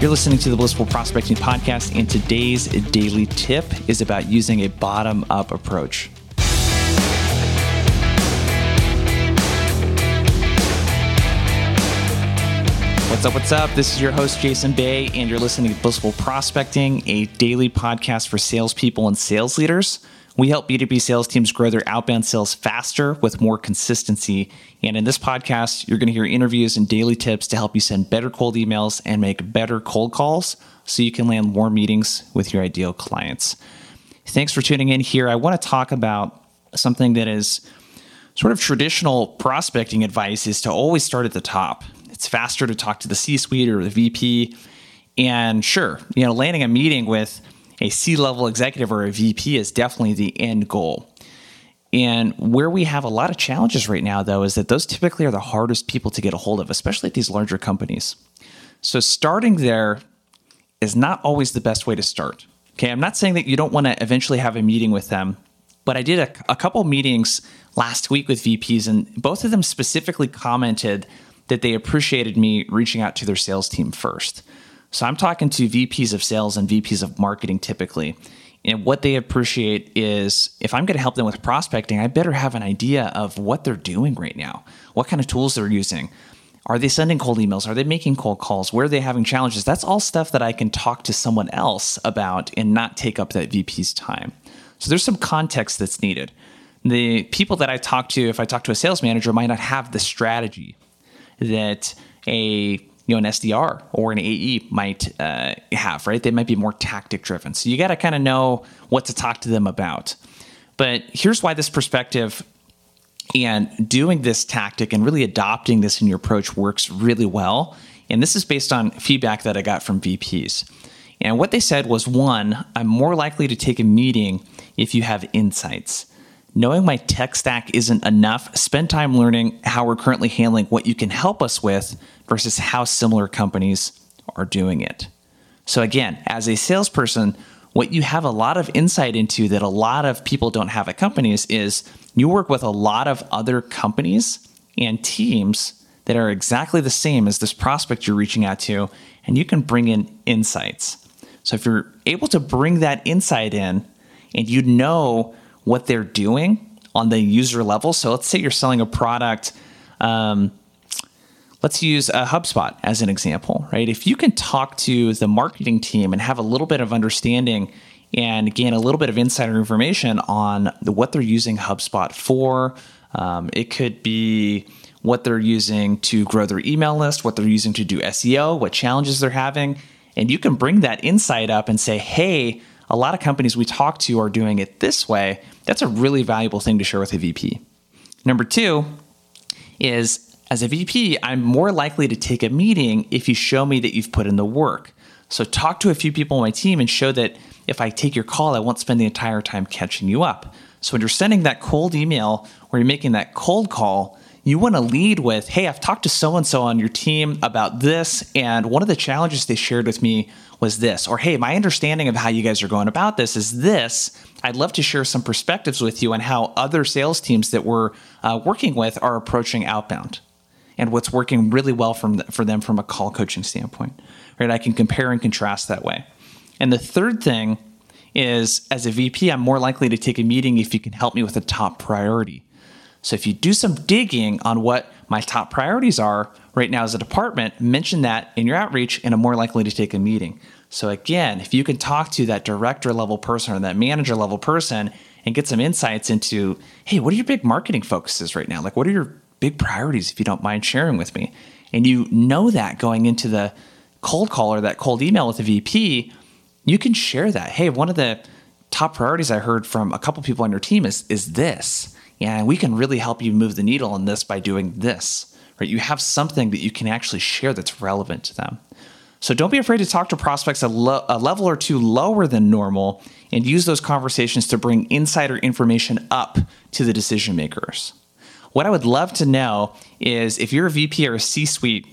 You're listening to the Blissful Prospecting Podcast, and today's daily tip is about using a bottom-up approach. What's up, what's up? This is your host, Jason Bay, and you're listening to Blissful Prospecting, a daily podcast for salespeople and sales leaders. We help B2B sales teams grow their outbound sales faster with more consistency. And in this podcast, you're going to hear interviews and daily tips to help you send better cold emails and make better cold calls so you can land more meetings with your ideal clients. Thanks for tuning in here. I want to talk about something that is sort of traditional prospecting advice is to always start at the top. It's faster to talk to the C-suite or the VP. And sure, landing a meeting with a C-level executive or a VP is definitely the end goal. And where we have a lot of challenges right now, though, is that those typically are the hardest people to get a hold of, especially at these larger companies. So starting there is not always the best way to start. Okay, I'm not saying that you don't want to eventually have a meeting with them, but I did a couple meetings last week with VPs, and both of them specifically commented that they appreciated me reaching out to their sales team first. So I'm talking to VPs of sales and VPs of marketing typically. And what they appreciate is if I'm gonna help them with prospecting, I better have an idea of what they're doing right now, what kind of tools they're using. Are they sending cold emails? Are they making cold calls? Where are they having challenges? That's all stuff that I can talk to someone else about and not take up that VP's time. So there's some context that's needed. The people that I talk to, if I talk to a sales manager, might not have the strategy that an SDR or an AE might have, right? They might be more tactic driven. So you got to kind of know what to talk to them about. But here's why this perspective and doing this tactic and really adopting this in your approach works really well. And this is based on feedback that I got from VPs. And what they said was, one, I'm more likely to take a meeting if you have insights. Knowing my tech stack isn't enough. Spend time learning how we're currently handling what you can help us with versus how similar companies are doing it. So again, as a salesperson, what you have a lot of insight into that a lot of people don't have at companies is you work with a lot of other companies and teams that are exactly the same as this prospect you're reaching out to, and you can bring in insights. So if you're able to bring that insight in and you know what they're doing on the user level. So let's say you're selling a product. Let's use HubSpot as an example, right? If you can talk to the marketing team and have a little bit of understanding and gain a little bit of insider information on what they're using HubSpot for, it could be what they're using to grow their email list, what they're using to do SEO, what challenges they're having. And you can bring that insight up and say, hey, a lot of companies we talk to are doing it this way. That's a really valuable thing to share with a VP. Number two is, as a VP, I'm more likely to take a meeting if you show me that you've put in the work. So talk to a few people on my team and show that if I take your call, I won't spend the entire time catching you up. So when you're sending that cold email or you're making that cold call, you want to lead with, hey, I've talked to so-and-so on your team about this, and one of the challenges they shared with me was this. Or, hey, my understanding of how you guys are going about this is this. I'd love to share some perspectives with you on how other sales teams that we're working with are approaching outbound and what's working really well for them from a call coaching standpoint. Right? I can compare and contrast that way. And the third thing is, as a VP, I'm more likely to take a meeting if you can help me with a top priority. So if you do some digging on what my top priorities are right now as a department, mention that in your outreach and I'm more likely to take a meeting. So again, if you can talk to that director level person or that manager level person and get some insights into, hey, what are your big marketing focuses right now? Like, what are your big priorities, if you don't mind sharing with me? And you know that going into the cold call or that cold email with the VP, you can share that. Hey, one of the top priorities I heard from a couple people on your team is this. Yeah, we can really help you move the needle on this by doing this, right? You have something that you can actually share that's relevant to them. So don't be afraid to talk to prospects a level or two lower than normal and use those conversations to bring insider information up to the decision makers. What I would love to know is if you're a VP or a C-suite,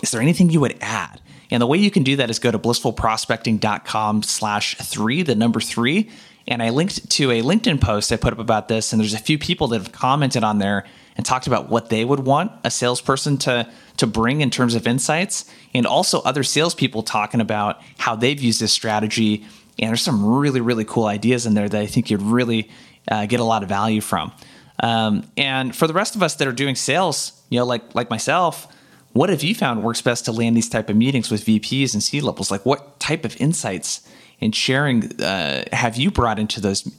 is there anything you would add? And the way you can do that is go to blissfulprospecting.com/3, the number 3. And I linked to a LinkedIn post I put up about this, and there's a few people that have commented on there and talked about what they would want a salesperson to to bring in terms of insights, and also other salespeople talking about how they've used this strategy. And there's some really, really cool ideas in there that I think you'd really get a lot of value from. And for the rest of us that are doing sales, you know, like myself, what have you found works best to land these type of meetings with VPs and C-levels? Like, what type of insights and sharing have you brought into those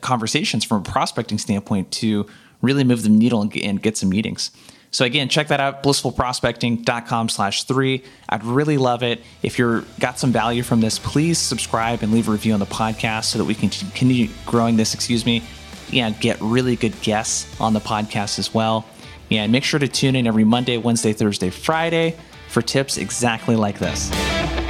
conversations from a prospecting standpoint to really move the needle and get some meetings? So again, check that out, blissfulprospecting.com/3. I'd really love it. If you got some value from this, please subscribe and leave a review on the podcast so that we can continue growing this, and get really good guests on the podcast as well. And make sure to tune in every Monday, Wednesday, Thursday, Friday for tips exactly like this.